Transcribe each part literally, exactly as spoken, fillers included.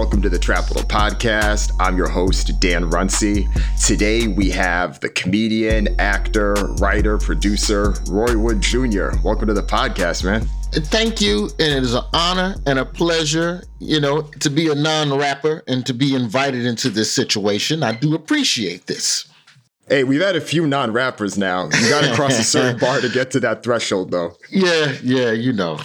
welcome to the Trapital Podcast. I'm your host, Dan Runcie. Today we have the comedian, actor, writer, producer, Roy Wood Junior Welcome to the podcast, man. Thank you, and it is an honor and a pleasure, you know, to be a non-rapper and to be invited into this situation. I do appreciate this. Hey, we've had a few non-rappers now. You got to cross a certain bar to get to that threshold, though. Yeah, yeah, you know.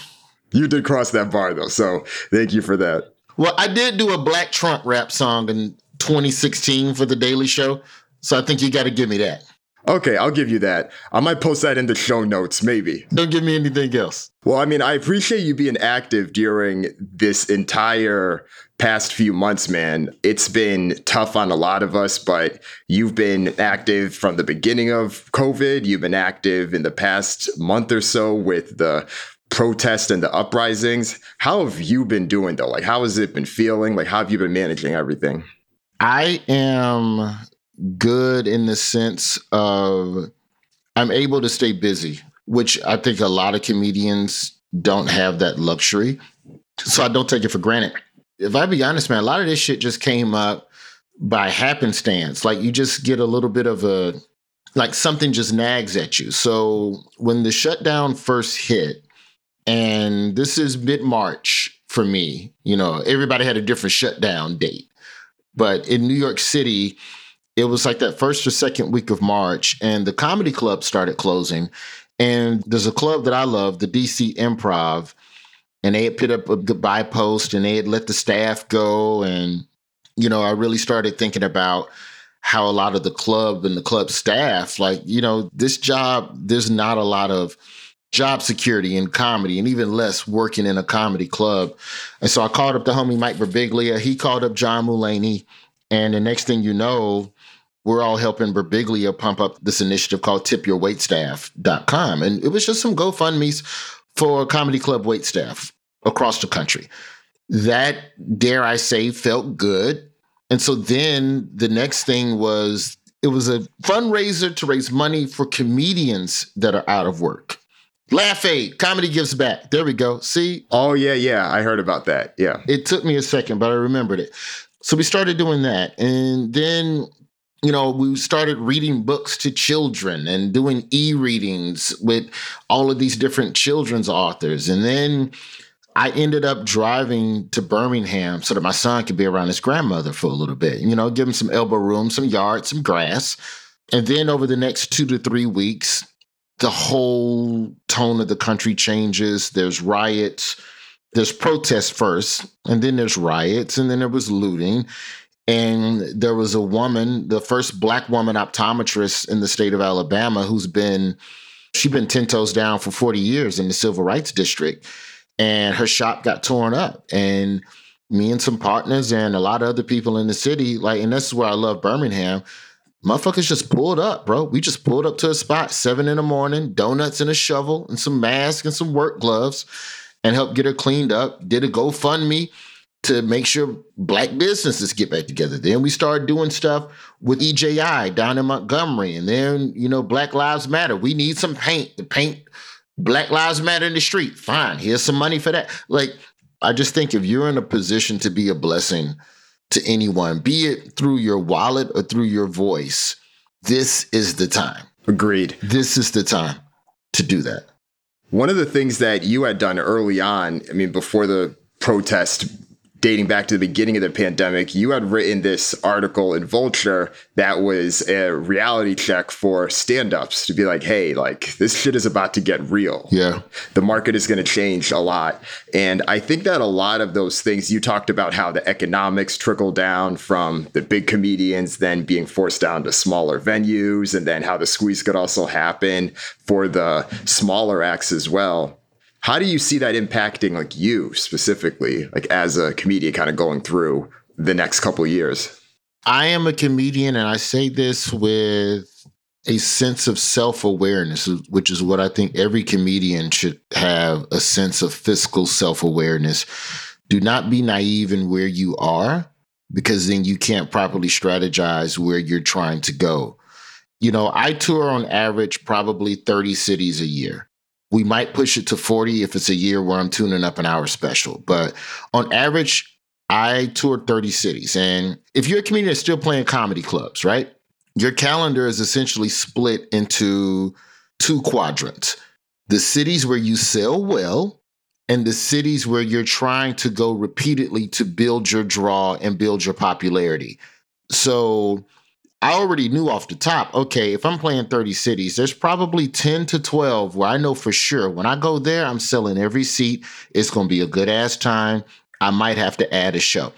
You did cross that bar, though, so thank you for that. Well, I did do a Black Trump rap song in twenty sixteen for The Daily Show, so I think you got to give me that. Okay, I'll give you that. I might post that in the show notes, maybe. Don't give me anything else. Well, I mean, I appreciate you being active during this entire past few months, man. It's been tough on a lot of us, but you've been active from the beginning of COVID. You've been active in the past month or so with the protests and the uprisings. How have you been doing, though? Like, how has it been feeling? Like, how have you been managing everything? I am good in the sense of I'm able to stay busy, which I think a lot of comedians don't have that luxury. So I don't take it for granted. If I be honest, man, a lot of this shit just came up by happenstance. Like, you just get a little bit of a, like, something just nags at you. So when the shutdown first hit, and this is mid-March for me, you know, everybody had a different shutdown date. But in New York City, it was like that first or second week of March, and the comedy club started closing. And there's a club that I love, the D C Improv, and they had put up a goodbye post and they had let the staff go. And, you know, I really started thinking about how a lot of the club and the club staff, like, you know, this job, there's not a lot of job security in comedy, and even less working in a comedy club. And so I called up the homie Mike Birbiglia. He called up John Mulaney. And the next thing you know, we're all helping Birbiglia pump up this initiative called tip your wait staff dot com. And it was just some GoFundMes for comedy club wait staff across the country. That, dare I say, felt good. And so then the next thing was, it was a fundraiser to raise money for comedians that are out of work. Laugh-Aid, Comedy Gives Back. There we go. See? Oh, yeah, yeah. I heard about that. Yeah. It took me a second, but I remembered it. So we started doing that. And then, you know, we started reading books to children and doing e-readings with all of these different children's authors. And then I ended up driving to Birmingham so that my son could be around his grandmother for a little bit, you know, give him some elbow room, some yard, some grass. And then over the next two to three weeks, the whole tone of the country changes. There's riots. There's protests first, and then there's riots, and then there was looting. And there was a woman, the first Black woman optometrist in the state of Alabama, who's been, she's been ten toes down for forty years in the Civil Rights District. And her shop got torn up. And me and some partners and a lot of other people in the city, like, and that's where I love Birmingham, motherfuckers just pulled up, bro. We just pulled up to a spot, seven in the morning, donuts and a shovel and some masks and some work gloves, and helped get her cleaned up, did a GoFundMe to make sure Black businesses get back together. Then we started doing stuff with E J I down in Montgomery. And then, you know, Black Lives Matter. We need some paint to paint Black Lives Matter in the street. Fine, here's some money for that. Like, I just think if you're in a position to be a blessing to anyone, be it through your wallet or through your voice, this is the time. Agreed. This is the time to do that. One of the things that you had done early on, I mean, before the protest, dating back to the beginning of the pandemic, you had written this article in Vulture that was a reality check for stand-ups to be like, hey, like, this shit is about to get real. Yeah. The market is going to change a lot. And I think that a lot of those things, you talked about how the economics trickle down from the big comedians then being forced down to smaller venues, and then how the squeeze could also happen for the smaller acts as well. How do you see that impacting, like, you specifically, like, as a comedian kind of going through the next couple of years? I am a comedian, and I say this with a sense of self-awareness, which is what I think every comedian should have, a sense of fiscal self-awareness. Do not be naive in where you are, because then you can't properly strategize where you're trying to go. You know, I tour on average probably thirty cities a year. We might push it to forty if it's a year where I'm tuning up an hour special. But on average, I toured thirty cities. And if you're a comedian that's still playing comedy clubs, right? Your calendar is essentially split into two quadrants. The cities where you sell well and the cities where you're trying to go repeatedly to build your draw and build your popularity. So I already knew off the top, okay, if I'm playing thirty cities, there's probably ten to twelve where I know for sure when I go there, I'm selling every seat. It's going to be a good ass time. I might have to add a show.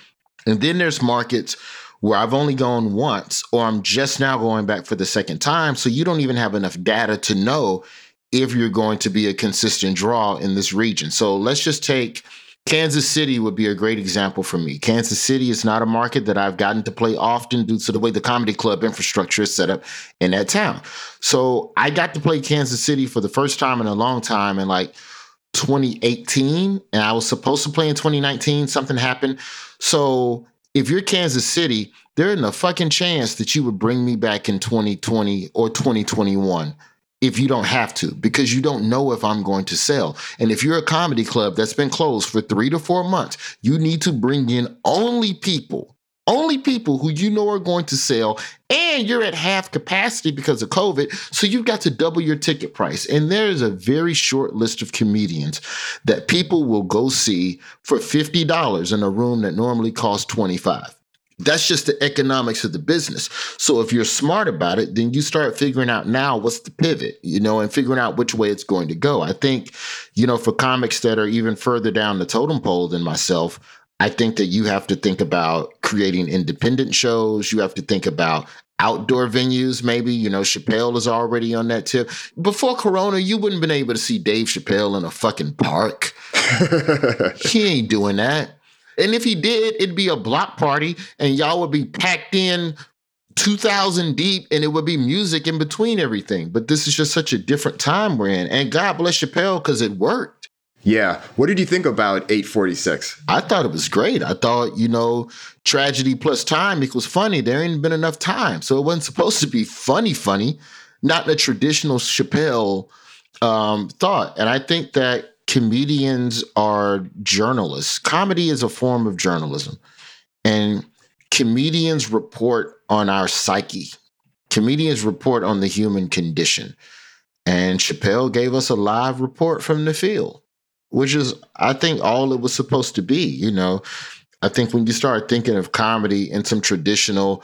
And then there's markets where I've only gone once or I'm just now going back for the second time. So you don't even have enough data to know if you're going to be a consistent draw in this region. So let's just take Kansas City would be a great example for me. Kansas City is not a market that I've gotten to play often due to the way the comedy club infrastructure is set up in that town. So I got to play Kansas City for the first time in a long time in like twenty eighteen. And I was supposed to play in twenty nineteen. Something happened. So if you're Kansas City, there isn't a fucking chance that you would bring me back in twenty twenty or twenty twenty-one if you don't have to, because you don't know if I'm going to sell. And if you're a comedy club that's been closed for three to four months, you need to bring in only people, only people who you know are going to sell, and you're at half capacity because of COVID, so you've got to double your ticket price. And there is a very short list of comedians that people will go see for fifty dollars in a room that normally costs twenty-five dollars. That's just the economics of the business. So if you're smart about it, then you start figuring out now what's the pivot, you know, and figuring out which way it's going to go. I think, you know, for comics that are even further down the totem pole than myself, I think that you have to think about creating independent shows. You have to think about outdoor venues, maybe. You know, Chappelle is already on that tip. Before Corona, you wouldn't have been able to see Dave Chappelle in a fucking park. He ain't doing that. And if he did, it'd be a block party and y'all would be packed in two thousand deep and it would be music in between everything. But this is just such a different time we're in. And God bless Chappelle because it worked. Yeah. What did you think about eight forty-six? I thought it was great. I thought, you know, tragedy plus time equals funny. There ain't been enough time. So it wasn't supposed to be funny, funny, not the traditional Chappelle um, thought. And I think that comedians are journalists. Comedy is a form of journalism. And comedians report on our psyche. Comedians report on the human condition. And Chappelle gave us a live report from the field, which is, I think, all it was supposed to be. You know, I think when you start thinking of comedy in some traditional,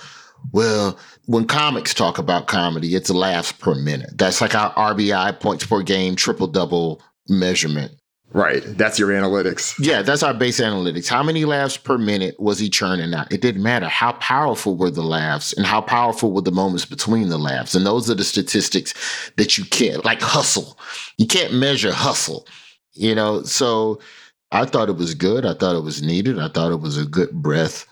well, when comics talk about comedy, it's laughs per minute. That's like our R B I, points per game, triple-double measurement. Right. That's your analytics. Yeah, that's our base analytics. How many laughs per minute was he churning out? It didn't matter. How powerful were the laughs and how powerful were the moments between the laughs? And those are the statistics that you can't, like hustle. You can't measure hustle, you know? So I thought it was good. I thought it was needed. I thought it was a good breath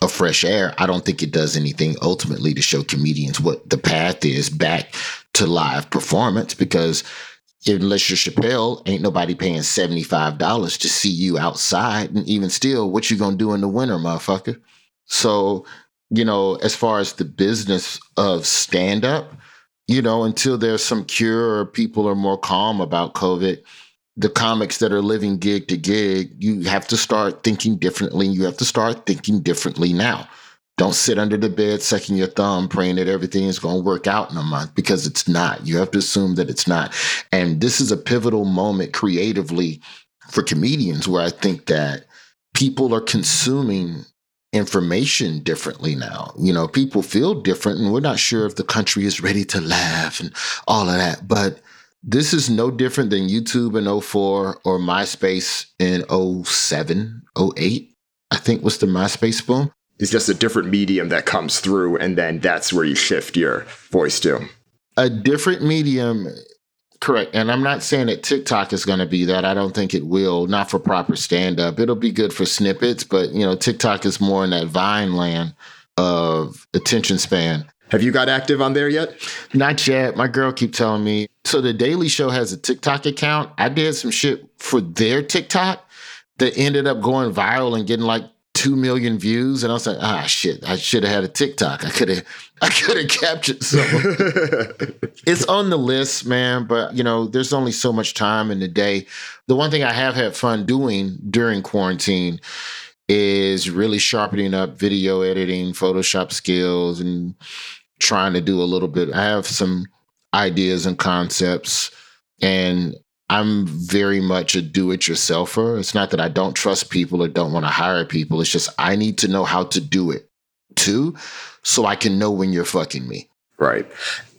of fresh air. I don't think it does anything ultimately to show comedians what the path is back to live performance, because unless you're Chappelle, ain't nobody paying seventy-five dollars to see you outside. And even still, what you gonna do in the winter, motherfucker? So, you know, as far as the business of stand-up, you know, until there's some cure or people are more calm about COVID, the comics that are living gig to gig, you have to start thinking differently. You have to start thinking differently now. Don't sit under the bed sucking your thumb, praying that everything is going to work out in a month, because it's not. You have to assume that it's not. And this is a pivotal moment creatively for comedians where I think that people are consuming information differently now. You know, people feel different, and we're not sure if the country is ready to laugh and all of that. But this is no different than YouTube in oh four or MySpace in oh seven, oh eight, I think was the MySpace boom. It's just a different medium that comes through, and then that's where you shift your voice to. A different medium, correct. And I'm not saying that TikTok is going to be that. I don't think it will, not for proper stand-up. It'll be good for snippets, but, you know, TikTok is more in that Vine land of attention span. Have you got active on there yet? Not yet. My girl keep telling me. So The Daily Show has a TikTok account. I did some shit for their TikTok that ended up going viral and getting like two million views, and I was like, ah, shit, I should have had a TikTok. I could have, I could have captured someone. It's on the list, man, but, you know, there's only so much time in the day. The one thing I have had fun doing during quarantine is really sharpening up video editing, Photoshop skills, and trying to do a little bit. I have some ideas and concepts, and I'm very much a do-it-yourselfer. It's not that I don't trust people or don't want to hire people. It's just I need to know how to do it, too, so I can know when you're fucking me. Right.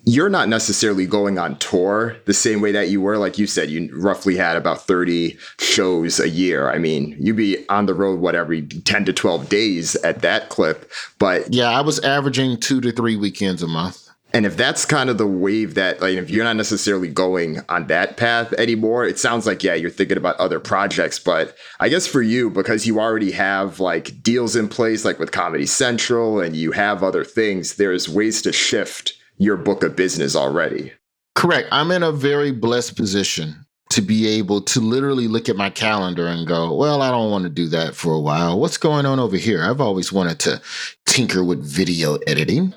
You're not necessarily going on tour the same way that you were. Like you said, you roughly had about thirty shows a year. I mean, you'd be on the road, what, every ten to twelve days at that clip. But yeah, I was averaging two to three weekends a month. And if that's kind of the wave that, like, if you're not necessarily going on that path anymore, it sounds like, yeah, you're thinking about other projects. But I guess for you, because you already have like deals in place, like with Comedy Central, and you have other things, there's ways to shift your book of business already. Correct. I'm in a very blessed position to be able to literally look at my calendar and go, well, I don't want to do that for a while. What's going on over here? I've always wanted to tinker with video editing.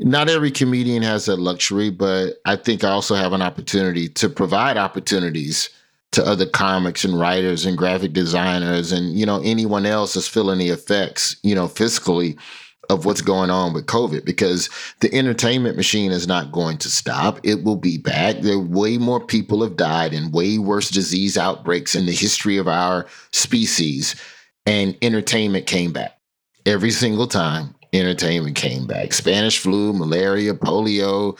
Not every comedian has that luxury, but I think I also have an opportunity to provide opportunities to other comics and writers and graphic designers and, you know, anyone else that's feeling the effects, you know, fiscally of what's going on with COVID, because the entertainment machine is not going to stop. It will be back. There way more people have died and way worse disease outbreaks in the history of our species. And entertainment came back every single time. Entertainment came back. Spanish flu, malaria, polio,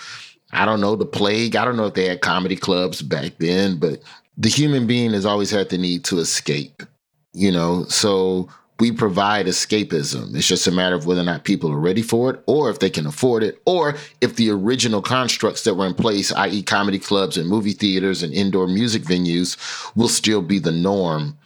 I don't know, the plague. I don't know if they had comedy clubs back then, but the human being has always had the need to escape, you know? So we provide escapism. It's just a matter of whether or not people are ready for it, or if they can afford it, or if the original constructs that were in place, that is comedy clubs and movie theaters and indoor music venues, will still be the norm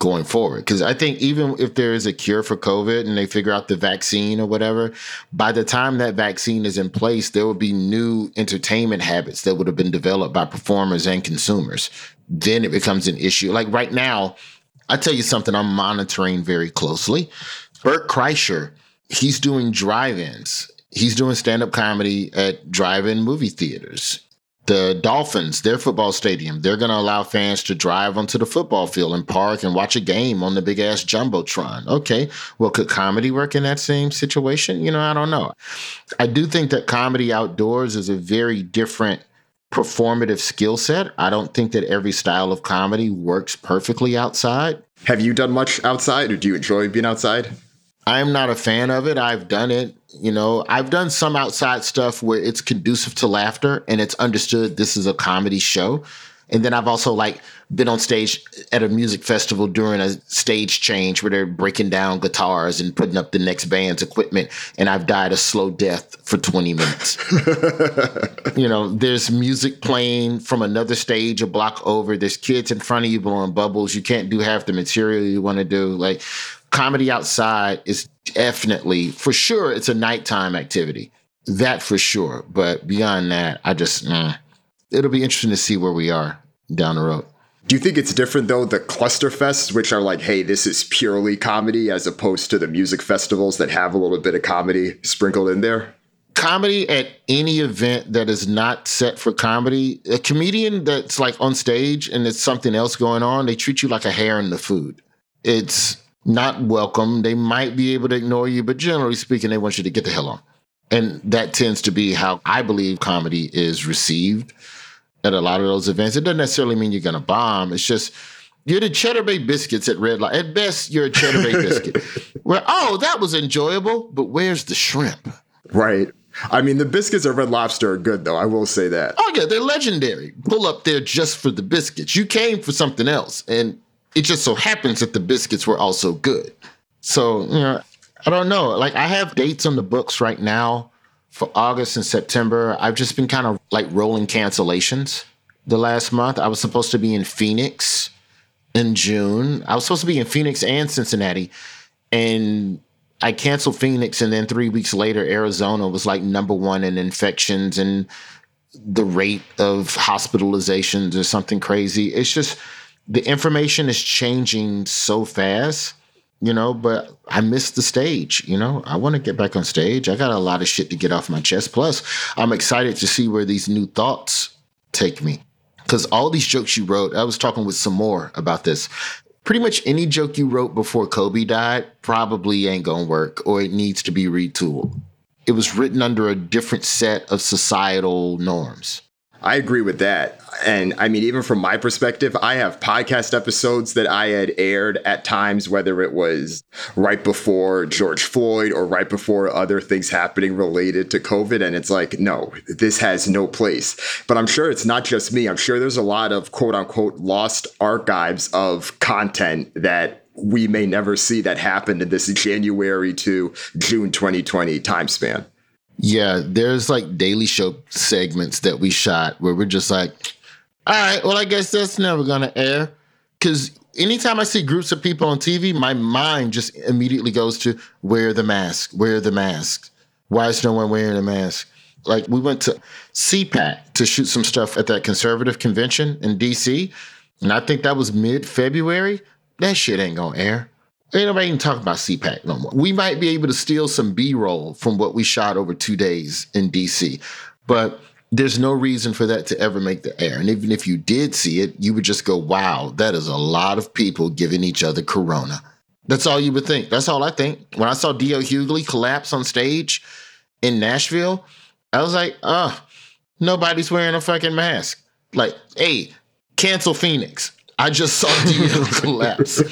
going forward. Because I think even if there is a cure for COVID and they figure out the vaccine or whatever, by the time that vaccine is in place, there will be new entertainment habits that would have been developed by performers and consumers. Then it becomes an issue. Like right now, I tell you something I'm monitoring very closely. Burt Kreischer, he's doing drive-ins. He's doing stand-up comedy at drive-in movie theaters. The Dolphins, their football stadium, they're going to allow fans to drive onto the football field and park and watch a game on the big-ass Jumbotron. Okay, well, could comedy work in that same situation? You know, I don't know. I do think that comedy outdoors is a very different performative skill set. I don't think that every style of comedy works perfectly outside. Have you done much outside, or do you enjoy being outside? I'm not a fan of it. I've done it. You know, I've done some outside stuff where it's conducive to laughter and it's understood this is a comedy show. And then I've also like been on stage at a music festival during a stage change where they're breaking down guitars and putting up the next band's equipment. And I've died a slow death for twenty minutes. You know, there's music playing from another stage a block over. There's kids in front of you blowing bubbles. You can't do half the material you want to do. Like, comedy outside is definitely, for sure, it's a nighttime activity. That for sure. But beyond that, I just, mm, it'll be interesting to see where we are down the road. Do you think it's different, though, the cluster fests, which are like, hey, this is purely comedy, as opposed to the music festivals that have a little bit of comedy sprinkled in there? Comedy at any event that is not set for comedy, a comedian that's like on stage and there's something else going on, they treat you like a hare in the food. It's not welcome. They might be able to ignore you, but generally speaking, they want you to get the hell on. And that tends to be how I believe comedy is received at a lot of those events. It doesn't necessarily mean you're going to bomb. It's just, you're the Cheddar Bay Biscuits at Red Light. At best, you're a Cheddar Bay Biscuit. Where, oh, that was enjoyable, but where's the shrimp? Right. I mean, the biscuits at Red Lobster are good, though. I will say that. Oh, yeah, they're legendary. Pull up there just for the biscuits. You came for something else, and it just so happens that the biscuits were also good. So, you know, I don't know. Like, I have dates on the books right now for August and September. I've just been kind of like rolling cancellations the last month. I was supposed to be in Phoenix in June. I was supposed to be in Phoenix and Cincinnati. And I canceled Phoenix. And then three weeks later, Arizona was like number one in infections and the rate of hospitalizations or something crazy. It's just, the information is changing so fast, you know, but I miss the stage, you know. I want to get back on stage. I got a lot of shit to get off my chest. Plus, I'm excited to see where these new thoughts take me. Because all these jokes you wrote, I was talking with some more about this. pretty much any joke you wrote before Kobe died probably ain't gonna work, or it needs to be retooled. It was written under a different set of societal norms. I agree with that. And I mean, even from my perspective, I have podcast episodes that I had aired at times, whether it was right before George Floyd or right before other things happening related to COVID. And it's like, no, this has no place. But I'm sure it's not just me. I'm sure there's a lot of quote unquote lost archives of content that we may never see that happened in this January to June twenty twenty time span. Yeah, there's like Daily Show segments that we shot where we're just like, all right, well, I guess that's never going to air. Because anytime I see groups of people on T V, my mind just immediately goes to wear the mask, wear the mask. Why is no one wearing a mask? Like, we went to CPAC to shoot some stuff at that conservative convention in D C. And I think that was mid-February. That shit ain't going to air. Ain't nobody even talking about CPAC no more. We might be able to steal some B-roll from what we shot over two days in D C, but there's no reason for that to ever make the air. And even if you did see it, you would just go, wow, that is a lot of people giving each other corona. That's all you would think. That's all I think. When I saw Dio Hughley collapse on stage in Nashville, I was like, uh, nobody's wearing a fucking mask. Like, hey, cancel Phoenix. I just saw Dio collapse.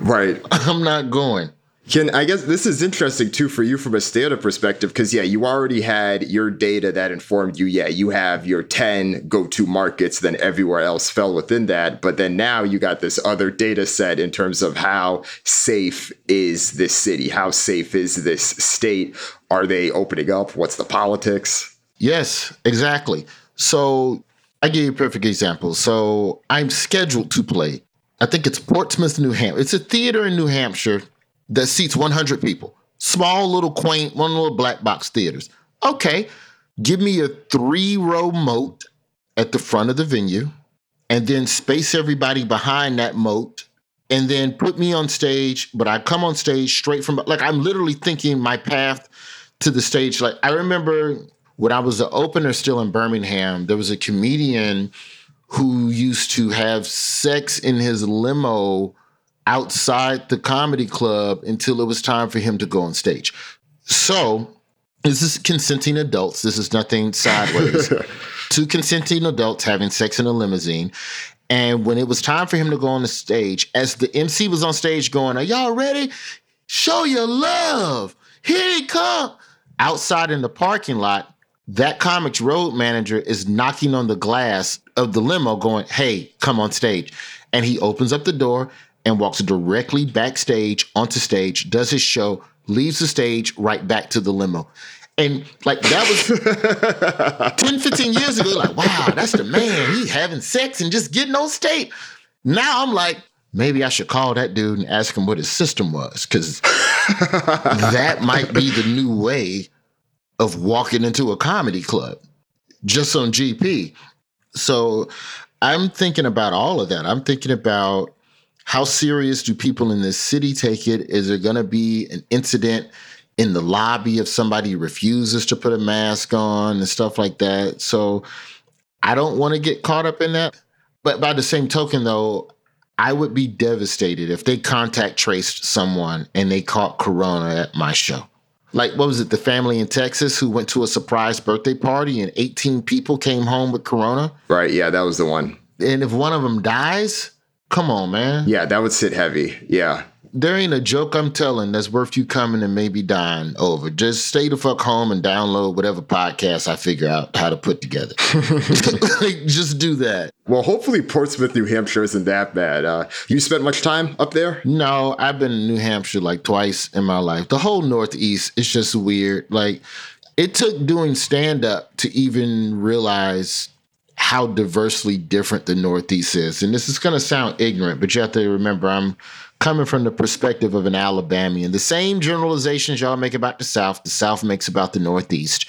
Right. I'm not going. Ken, I guess this is interesting, too, for you from a stand-up perspective, because, yeah, you already had your data that informed you, yeah, you have your ten go-to markets, then everywhere else fell within that. But then now you got this other data set in terms of how safe is this city? How safe is this state? Are they opening up? What's the politics? Yes, exactly. So I give you a perfect example. So I'm scheduled to play. I think it's Portsmouth, New Hampshire. It's a theater in New Hampshire that seats one hundred people. Small, little, quaint, one little black box theaters. Okay, give me a three-row moat at the front of the venue, and then space everybody behind that moat, and then put me on stage. But I come on stage straight from, like, I'm literally thinking my path to the stage. Like, I remember when I was the opener still in Birmingham, there was a comedian who used to have sex in his limo outside the comedy club until it was time for him to go on stage. So this is consenting adults. This is nothing sideways. Two consenting adults having sex in a limousine. And when it was time for him to go on the stage, as the M C was on stage going, are y'all ready? Show your love. Here he comes. Outside in the parking lot, that comic's road manager is knocking on the glass of the limo going, hey, come on stage. And he opens up the door and walks directly backstage onto stage, does his show, leaves the stage right back to the limo. And like that was ten, fifteen years ago. Like, wow, that's the man. He's having sex and just getting on stage. Now I'm like, maybe I should call that dude and ask him what his system was, because that might be the new way of walking into a comedy club, just on G P. So I'm thinking about all of that. I'm thinking about how serious do people in this city take it? Is there going to be an incident in the lobby if somebody refuses to put a mask on and stuff like that? So I don't want to get caught up in that. But by the same token, though, I would be devastated if they contact traced someone and they caught corona at my show. Like, what was it, the family in Texas who went to a surprise birthday party and eighteen people came home with corona? Right, yeah, that was the one. And if one of them dies, come on, man. Yeah, that would sit heavy, yeah. There ain't a joke I'm telling that's worth you coming and maybe dying over. Just stay the fuck home and download whatever podcast I figure out how to put together. Like, just do that. Well, hopefully Portsmouth, New Hampshire isn't that bad. Uh, you spent much time up there? No, I've been in New Hampshire like twice in my life. The whole Northeast is just weird. Like, it took doing stand-up to even realize how diversely different the Northeast is. And this is going to sound ignorant, but you have to remember I'm coming from the perspective of an Alabamian. The same generalizations y'all make about the South, the South makes about the Northeast.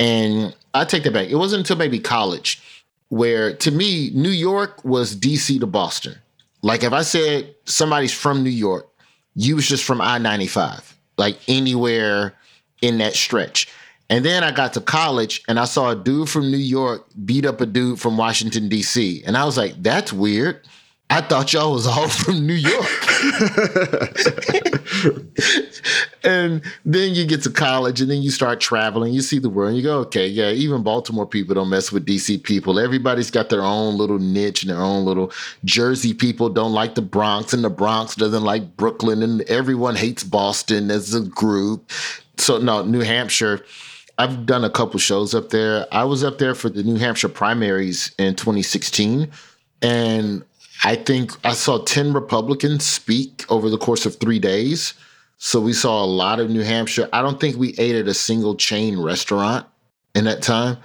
And I take that back. It wasn't until maybe college where, to me, New York was D C to Boston. Like, if I said somebody's from New York, you was just from I ninety-five, like anywhere in that stretch. And then I got to college and I saw a dude from New York beat up a dude from Washington, D C. And I was like, that's weird. I thought y'all was all from New York. And then you get to college and then you start traveling. You see the world and you go, okay, yeah, even Baltimore people don't mess with D C people. Everybody's got their own little niche and their own little. Jersey people don't like the Bronx and the Bronx doesn't like Brooklyn and everyone hates Boston as a group. So, no, New Hampshire, I've done a couple shows up there. I was up there for the New Hampshire primaries in twenty sixteen and I think I saw ten Republicans speak over the course of three days. So we saw a lot of New Hampshire. I don't think we ate at a single chain restaurant in that time.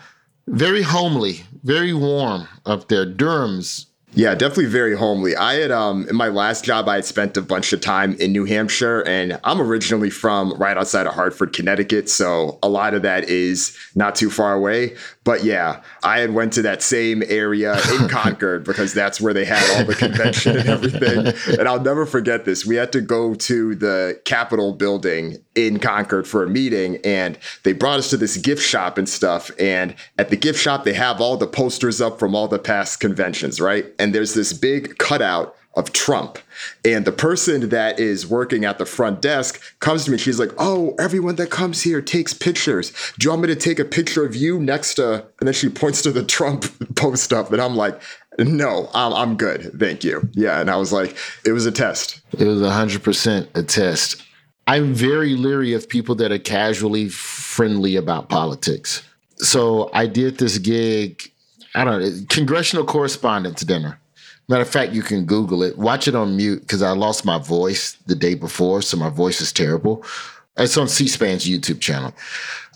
Very homely, very warm up there. Durham's. Yeah, definitely very homely. I had, um, in my last job, I had spent a bunch of time in New Hampshire, and I'm originally from right outside of Hartford, Connecticut, so a lot of that is not too far away. But yeah, I had went to that same area in Concord because that's where they had all the convention and everything. And I'll never forget this. We had to go to the Capitol building in Concord for a meeting, and they brought us to this gift shop and stuff. And at the gift shop, they have all the posters up from all the past conventions, right? And there's this big cutout of Trump. And the person that is working at the front desk comes to me. She's like, oh, everyone that comes here takes pictures. Do you want me to take a picture of you next to, and then she points to the Trump post up. And I'm like, no, I'm, I'm good. Thank you. Yeah. And I was like, it was a test. It was one hundred percent a test. I'm very leery of people that are casually friendly about politics. So I did this gig, I don't know, Congressional Correspondents' Dinner. Matter of fact, you can Google it. Watch it on mute because I lost my voice the day before, so my voice is terrible. It's on C-SPAN's YouTube channel.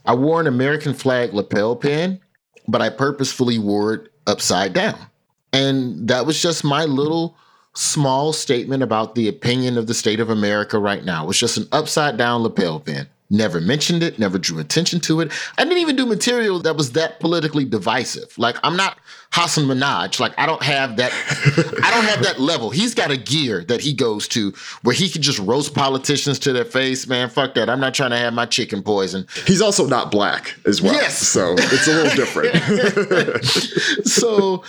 I wore an American flag lapel pin, but I purposefully wore it upside down. And that was just my little small statement about the opinion of the state of America right now. It was just an upside down lapel pin. Never mentioned it, never drew attention to it. I didn't even do material that was that politically divisive. Like, I'm not Hasan Minhaj. Like, I don't have that, I don't have that level. He's got a gear that he goes to where he can just roast politicians to their face. Man, fuck that. I'm not trying to have my chicken poisoned. He's also not black as well. Yes. So it's a little different. So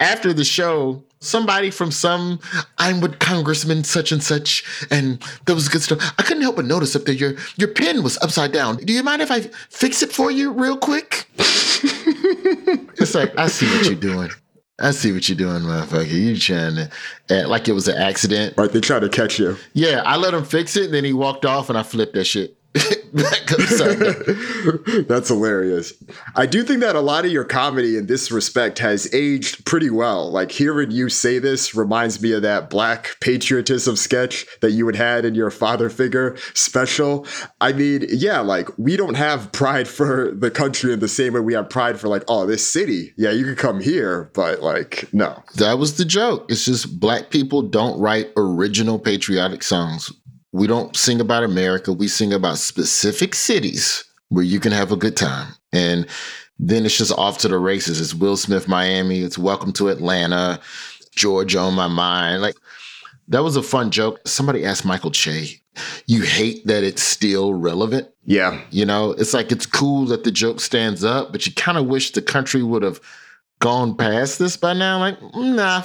after the show, somebody from some, I'm with Congressman such and such, and that was good stuff. I couldn't help but notice up there, your your pin was upside down. Do you mind if I fix it for you real quick? It's like, I see what you're doing. I see what you're doing, motherfucker. You trying to act like it was an accident. Right, they try to catch you. Yeah, I let him fix it, and then he walked off, and I flipped that shit. That's hilarious. I do think that a lot of your comedy in this respect has aged pretty well. Like, hearing you say this reminds me of that black patriotism sketch that you had had in your Father Figure special. I mean, yeah, like, we don't have pride for the country in the same way we have pride for, like, oh, this city. Yeah, you can come here, but, like, no. That was the joke. It's just black people don't write original patriotic songs. We don't sing about America. We sing about specific cities where you can have a good time. And then it's just off to the races. It's Will Smith, Miami. It's Welcome to Atlanta. Georgia on my mind. Like, that was a fun joke. Somebody asked Michael Che, you hate that it's still relevant? Yeah. You know, it's like, it's cool that the joke stands up, but you kind of wish the country would have gone past this by now. Like, nah,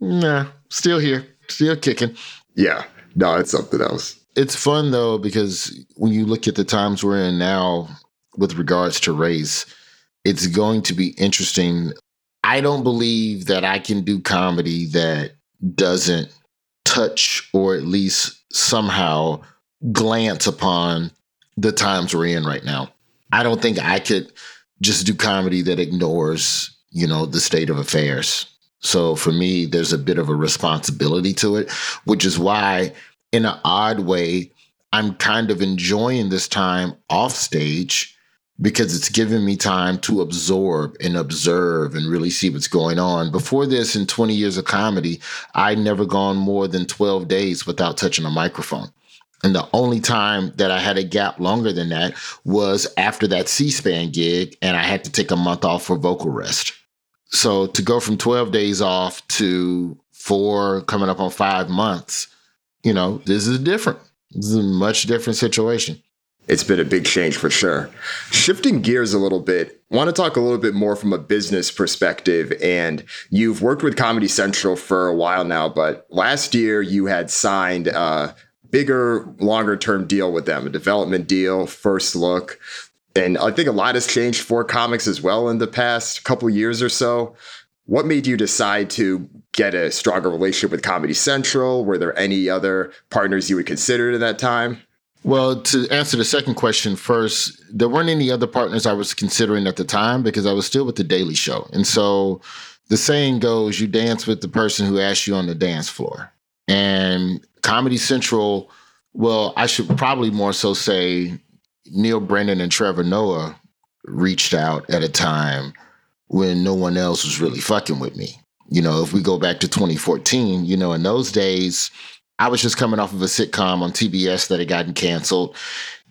nah, still here, still kicking. Yeah. No, it's something else. It's fun, though, because when you look at the times we're in now with regards to race, it's going to be interesting. I don't believe that I can do comedy that doesn't touch or at least somehow glance upon the times we're in right now. I don't think I could just do comedy that ignores, you know, the state of affairs. So for me, there's a bit of a responsibility to it, which is why, in an odd way, I'm kind of enjoying this time off stage because it's giving me time to absorb and observe and really see what's going on. Before this, in twenty years of comedy, I'd never gone more than twelve days without touching a microphone. And the only time that I had a gap longer than that was after that C-SPAN gig, and I had to take a month off for vocal rest. So to go from twelve days off to four, coming up on five months, you know, this is different. This is a much different situation. it's been a big change for sure. Shifting gears a little bit, want to talk a little bit more from a business perspective. And you've worked with Comedy Central for a while now, but last year you had signed a bigger, longer term deal with them, a development deal, first look. And I think a lot has changed for comics as well in the past couple years or so. What made you decide to get a stronger relationship with Comedy Central? Were there any other partners you would consider at that time? Well, to answer the second question first, there weren't any other partners I was considering at the time because I was still with The Daily Show. And so the saying goes, you dance with the person who asked you on the dance floor. And Comedy Central, well, I should probably more so say Neil Brennan and Trevor Noah reached out at a time when no one else was really fucking with me. You know, if we go back to twenty fourteen, you know, in those days, I was just coming off of a sitcom on T B S that had gotten canceled.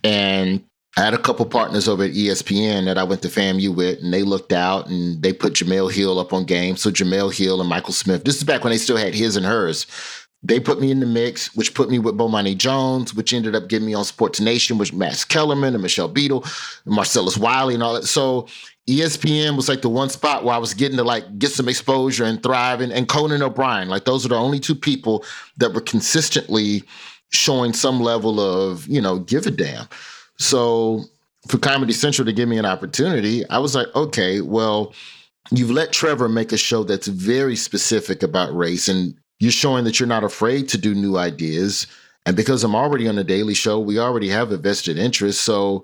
And I had a couple partners over at E S P N that I went to FAMU with, and they looked out and they put Jamel Hill up on Game. So Jamel Hill and Michael Smith, this is back when they still had his and hers. They put me in the mix, which put me with Bomani Jones, which ended up getting me on Sports Nation with Max Kellerman and Michelle Beadle and Marcellus Wiley and all that. So E S P N was like the one spot where I was getting to like get some exposure and thrive. And, and Conan O'Brien, like those are the only two people that were consistently showing some level of, you know, give a damn. So for Comedy Central to give me an opportunity, I was like, okay, well, you've let Trevor make a show that's very specific about race, and you're showing that you're not afraid to do new ideas. And because I'm already on The Daily Show, we already have a vested interest. So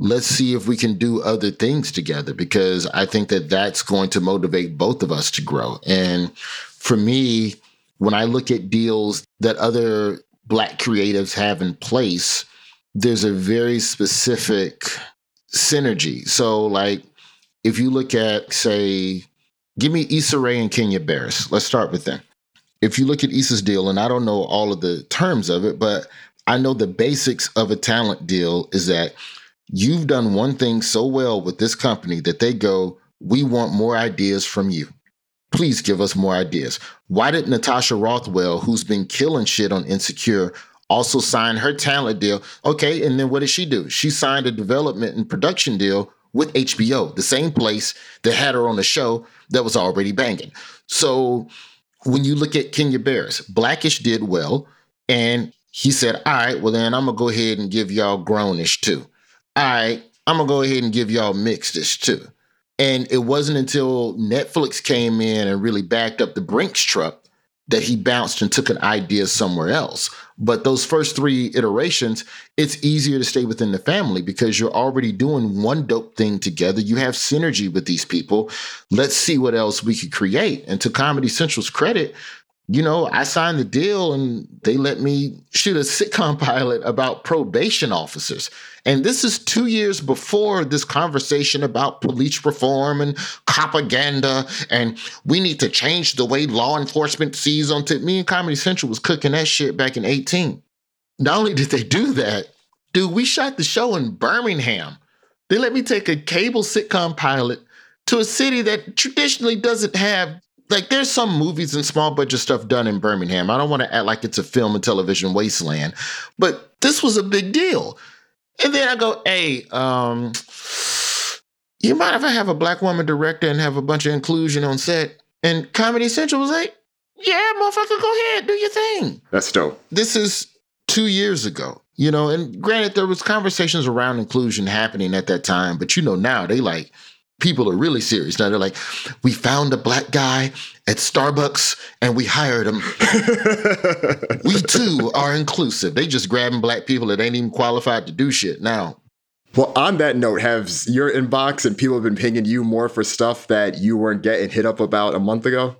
let's see if we can do other things together, because I think that that's going to motivate both of us to grow. And for me, when I look at deals that other Black creatives have in place, there's a very specific synergy. So like if you look at, say, give me Issa Rae and Kenya Barris. Let's start with them. If you look at Issa's deal, and I don't know all of the terms of it, but I know the basics of a talent deal is that you've done one thing so well with this company that they go, we want more ideas from you. Please give us more ideas. Why did Natasha Rothwell, who's been killing shit on Insecure, also sign her talent deal? Okay, and then what did she do? She signed a development and production deal with H B O, the same place that had her on a show that was already banging. So when you look at Kenya Barris, Blackish did well, and he said, all right, well then I'm going to go ahead and give y'all Grownish too. All right, I'm going to go ahead and give y'all Mixedish too. And it wasn't until Netflix came in and really backed up the Brinks truck that he bounced and took an idea somewhere else. But those first three iterations, it's easier to stay within the family because you're already doing one dope thing together. You have synergy with these people. Let's see what else we could create. And to Comedy Central's credit, you know, I signed the deal and they let me shoot a sitcom pilot about probation officers. And this is two years before this conversation about police reform and propaganda, and we need to change the way law enforcement sees on t- me and Comedy Central was cooking that shit back in eighteen. Not only did they do that, dude, we shot the show in Birmingham. They let me take a cable sitcom pilot to a city that traditionally doesn't have. Like, there's some movies and small budget stuff done in Birmingham. I don't want to act like it's a film and television wasteland, but this was a big deal. And then I go, hey, um, you mind if I have a Black woman director and have a bunch of inclusion on set? And Comedy Central was like, yeah, motherfucker, go ahead, do your thing. That's dope. This is two years ago, you know, and granted, there was conversations around inclusion happening at that time, but you know, now they like, people are really serious. Now they're like, we found a Black guy at Starbucks and we hired him. We too are inclusive. They just grabbing Black people that ain't even qualified to do shit now. Well, on that note, have your inbox and people have been pinging you more for stuff that you weren't getting hit up about a month ago?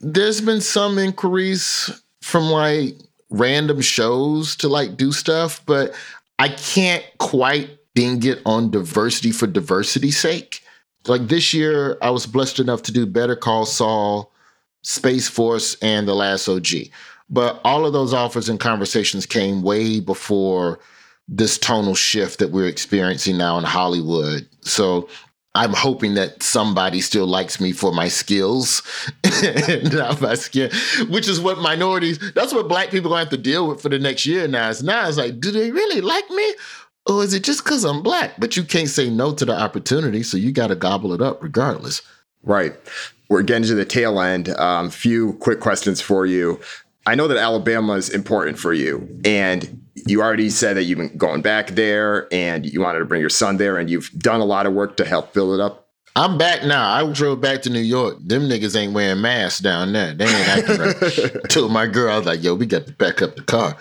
There's been some inquiries from like random shows to like do stuff, but I can't quite ding it on diversity for diversity's sake. Like this year, I was blessed enough to do Better Call Saul, Space Force, and The Last O G. But all of those offers and conversations came way before this tonal shift that we're experiencing now in Hollywood. So I'm hoping that somebody still likes me for my skills, not my skin, which is what minorities, that's what Black people are going to have to deal with for the next year now. It's now it's like, do they really like me? oh, is it just because I'm black? But you can't say no to the opportunity, so you got to gobble it up regardless. Right. We're getting to the tail end. Um, few quick questions for you. I know that Alabama is important for you, and you already said that you've been going back there, and you wanted to bring your son there, and you've done a lot of work to help build it up. I'm back now. I drove back to New York. Them niggas ain't wearing masks down there. They ain't acting right. I told my girl, I was like, yo, we got to back up the car.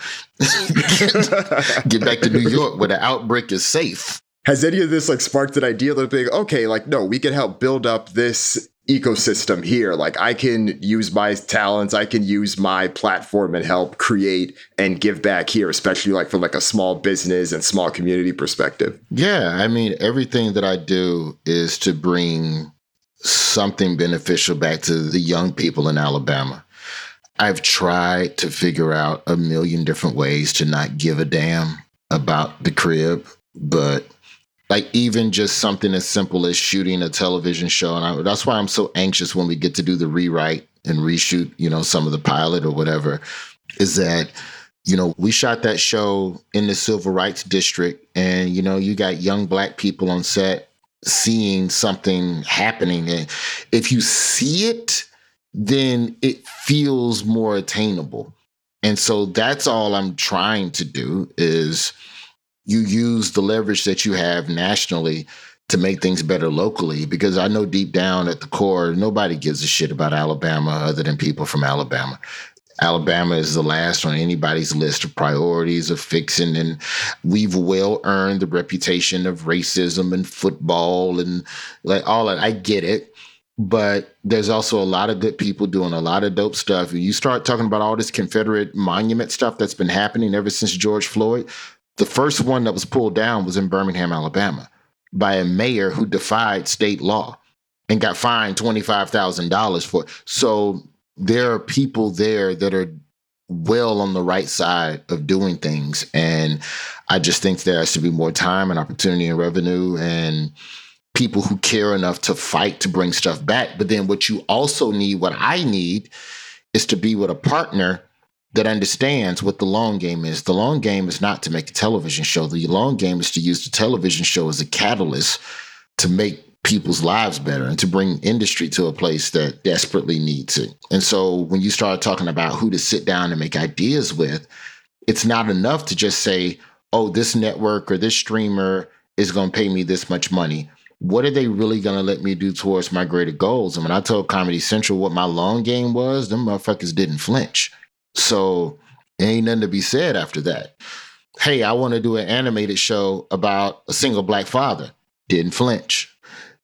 Get back to New York where the outbreak is safe. Has any of this like sparked an idea that like, okay, like, no, we can help build up this ecosystem here. Like I can use my talents. I can use my platform and help create and give back here, especially like from like a small business and small community perspective. Yeah. I mean, everything that I do is to bring something beneficial back to the young people in Alabama. I've tried to figure out a million different ways to not give a damn about the crib, but like even just something as simple as shooting a television show. And I, that's why I'm so anxious when we get to do the rewrite and reshoot, you know, some of the pilot or whatever, is that, you know, we shot that show in the Civil Rights District. And, you know, you got young black people on set seeing something happening. And if you see it, then it feels more attainable. And so that's all I'm trying to do is you use the leverage that you have nationally to make things better locally, because I know deep down at the core, nobody gives a shit about Alabama other than people from Alabama. Alabama is the last on anybody's list of priorities of fixing, and we've well earned the reputation of racism and football and like all that. I get it. But there's also a lot of good people doing a lot of dope stuff. And you start talking about all this Confederate monument stuff that's been happening ever since George Floyd. The first one that was pulled down was in Birmingham, Alabama, by a mayor who defied state law and got fined twenty-five thousand dollars for it. So there are people there that are well on the right side of doing things. And I just think there has to be more time and opportunity and revenue and people who care enough to fight to bring stuff back. But then what you also need, what I need, is to be with a partner that understands what the long game is. The long game is not to make a television show. The long game is to use the television show as a catalyst to make people's lives better and to bring industry to a place that desperately needs it. And so when you start talking about who to sit down and make ideas with, it's not enough to just say, oh, this network or this streamer is going to pay me this much money. What are they really going to let me do towards my greater goals? And when I told Comedy Central what my long game was, them motherfuckers didn't flinch. So there ain't nothing to be said after that. Hey, I want to do an animated show about a single black father. Didn't flinch.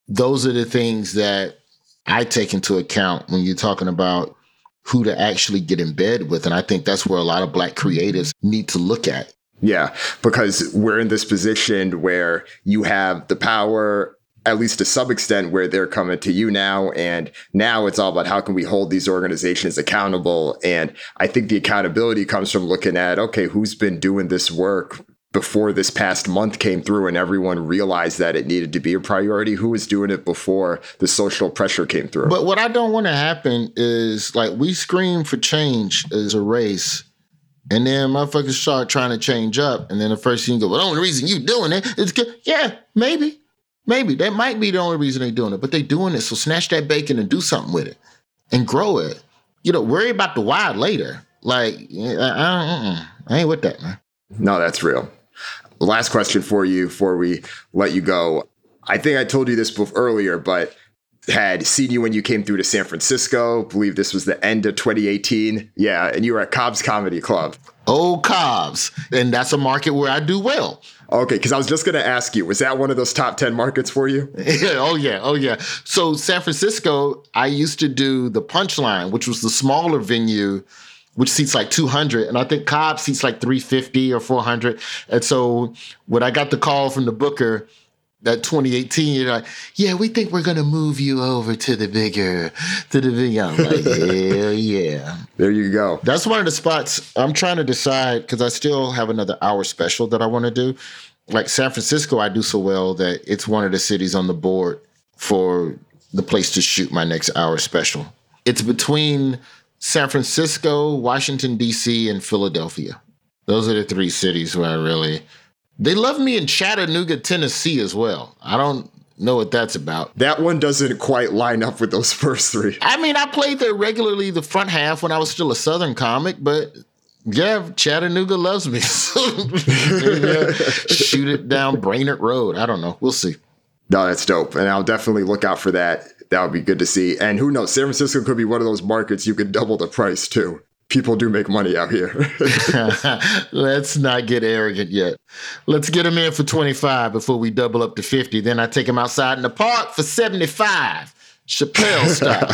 Those are the things that I take into account when you're talking about who to actually get in bed with. And I think that's where a lot of black creatives need to look at. Yeah, because we're in this position where you have the power, at least to some extent, where they're coming to you now. And now it's all about how can we hold these organizations accountable? And I think the accountability comes from looking at, okay, who's been doing this work before this past month came through and everyone realized that it needed to be a priority? Who was doing it before the social pressure came through? But what I don't want to happen is like we scream for change as a race. And then motherfuckers start trying to change up. And then the first thing you go, well, the only reason you doing it is because, yeah, maybe. Maybe that might be the only reason they're doing it, but they're doing it. So snatch that bacon and do something with it and grow it. You know, worry about the why later. Like, I, I ain't with that, man. No, that's real. Last question for you before we let you go. I think I told you this before, earlier, but had seen you when you came through to San Francisco. Believe this was the end of twenty eighteen. Yeah, and you were at Cobb's Comedy Club. Oh, Cobb's. And that's a market where I do well. Okay, because I was just going to ask you, was that one of those top ten markets for you? Oh, yeah. Oh, yeah. So San Francisco, I used to do the Punchline, which was the smaller venue, which seats like two hundred. And I think Cobb seats like three fifty or four hundred. And so when I got the call from the booker that twenty eighteen, you're like, yeah, we think we're going to move you over to the bigger, to the big. I'm like, yeah, yeah. There you go. That's one of the spots I'm trying to decide because I still have another hour special that I want to do. Like San Francisco, I do so well that it's one of the cities on the board for the place to shoot my next hour special. It's between San Francisco, Washington, D C, and Philadelphia. Those are the three cities where I really They love me in Chattanooga, Tennessee as well. I don't know what that's about. That one doesn't quite line up with those first three. I mean, I played there regularly the front half when I was still a Southern comic, but yeah, Chattanooga loves me. Yeah, shoot it down Brainerd Road. I don't know. We'll see. No, that's dope. And I'll definitely look out for that. That would be good to see. And who knows, San Francisco could be one of those markets you could double the price to. People do make money out here. Let's not get arrogant yet. Let's get them in for twenty-five before we double up to fifty. Then I take them outside in the park for seventy-five. Chappelle style.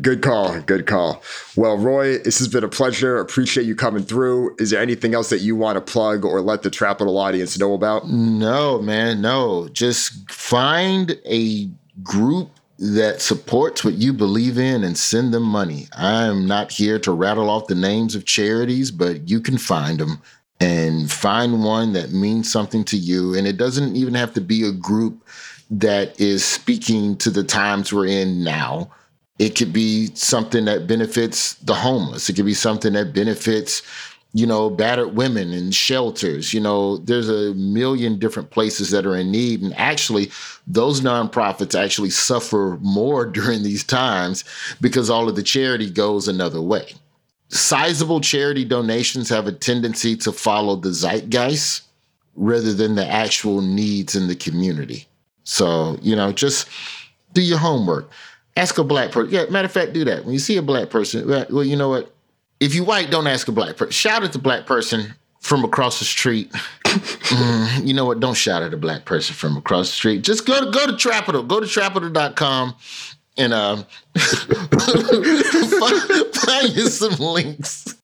Good call. Good call. Well, Roy, this has been a pleasure. Appreciate you coming through. Is there anything else that you want to plug or let the Trapital audience know about? No, man. No. Just find a group that supports what you believe in and send them money. I'm not here to rattle off the names of charities, but you can find them and find one that means something to you. And it doesn't even have to be a group that is speaking to the times we're in now. It could be something that benefits the homeless. It could be something that benefits, you know, battered women in shelters. You know, there's a million different places that are in need. And actually, those nonprofits actually suffer more during these times because all of the charity goes another way. Sizable charity donations have a tendency to follow the zeitgeist rather than the actual needs in the community. So, you know, just do your homework. Ask a black person. Yeah, matter of fact, do that. When you see a black person, well, you know what? If you white, don't ask a black person. Shout at the black person from across the street. mm, you know what? Don't shout at a black person from across the street. Just go to go to Trapital. Go to Trapital dot com and uh, find, find you some links.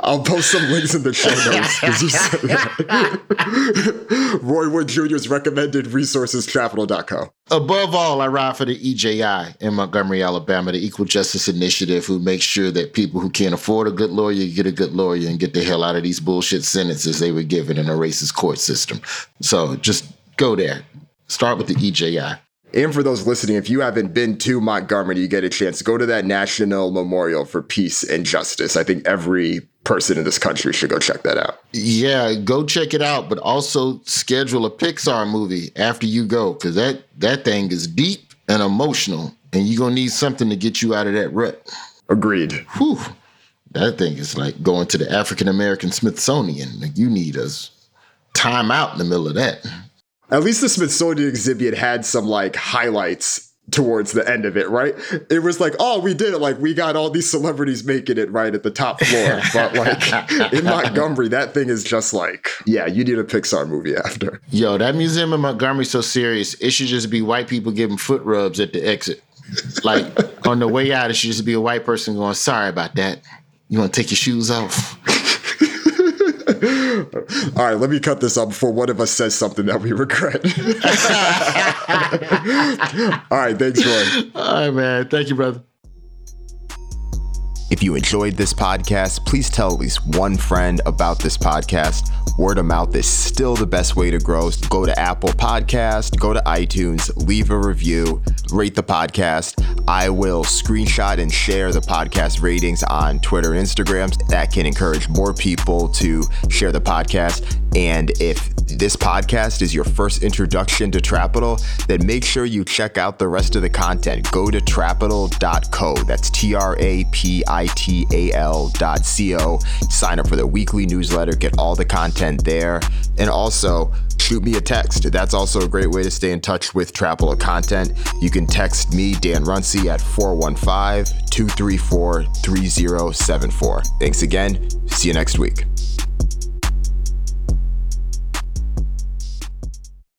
I'll post some links in the show notes. 'Cause you said that. Roy Wood Junior's recommended resources, Trapital dot com. Above all, I ride for the E J I in Montgomery, Alabama, the Equal Justice Initiative, who makes sure that people who can't afford a good lawyer get a good lawyer and get the hell out of these bullshit sentences they were given in a racist court system. So just go there. Start with the E J I. And for those listening, if you haven't been to Montgomery, you get a chance, go to that National Memorial for Peace and Justice. I think every person in this country should go check that out. Yeah, go check it out, but also schedule a Pixar movie after you go, because that, that thing is deep and emotional, and you're going to need something to get you out of that rut. Agreed. Whew. That thing is like going to the African-American Smithsonian. Like, you need a time out in the middle of that. At least the Smithsonian exhibit had some, like, highlights towards the end of it, right? It was like, oh, we did it. Like, we got all these celebrities making it right at the top floor. But, like, in Montgomery, that thing is just like, yeah, you need a Pixar movie after. Yo, that museum in Montgomery's so serious, it should just be white people giving foot rubs at the exit. Like, on the way out, it should just be a white person going, sorry about that. You want to take your shoes off? All right, let me cut this up before one of us says something that we regret. All right, thanks, Roy. All right, man. Thank you, brother. If you enjoyed this podcast, please tell at least one friend about this podcast. Word of mouth is still the best way to grow. So go to Apple Podcasts, go to iTunes, leave a review, rate the podcast. I will screenshot and share the podcast ratings on Twitter and Instagram. That can encourage more people to share the podcast. And if this podcast is your first introduction to Trapital, then make sure you check out the rest of the content. Go to trapital dot co. That's T R A P I T A L dot C O. Sign up for the weekly newsletter. Get all the content there. And also, shoot me a text. That's also a great way to stay in touch with Trapital content. You can text me, Dan Runcie, at four one five, two three four, three zero seven four. Thanks again. See you next week.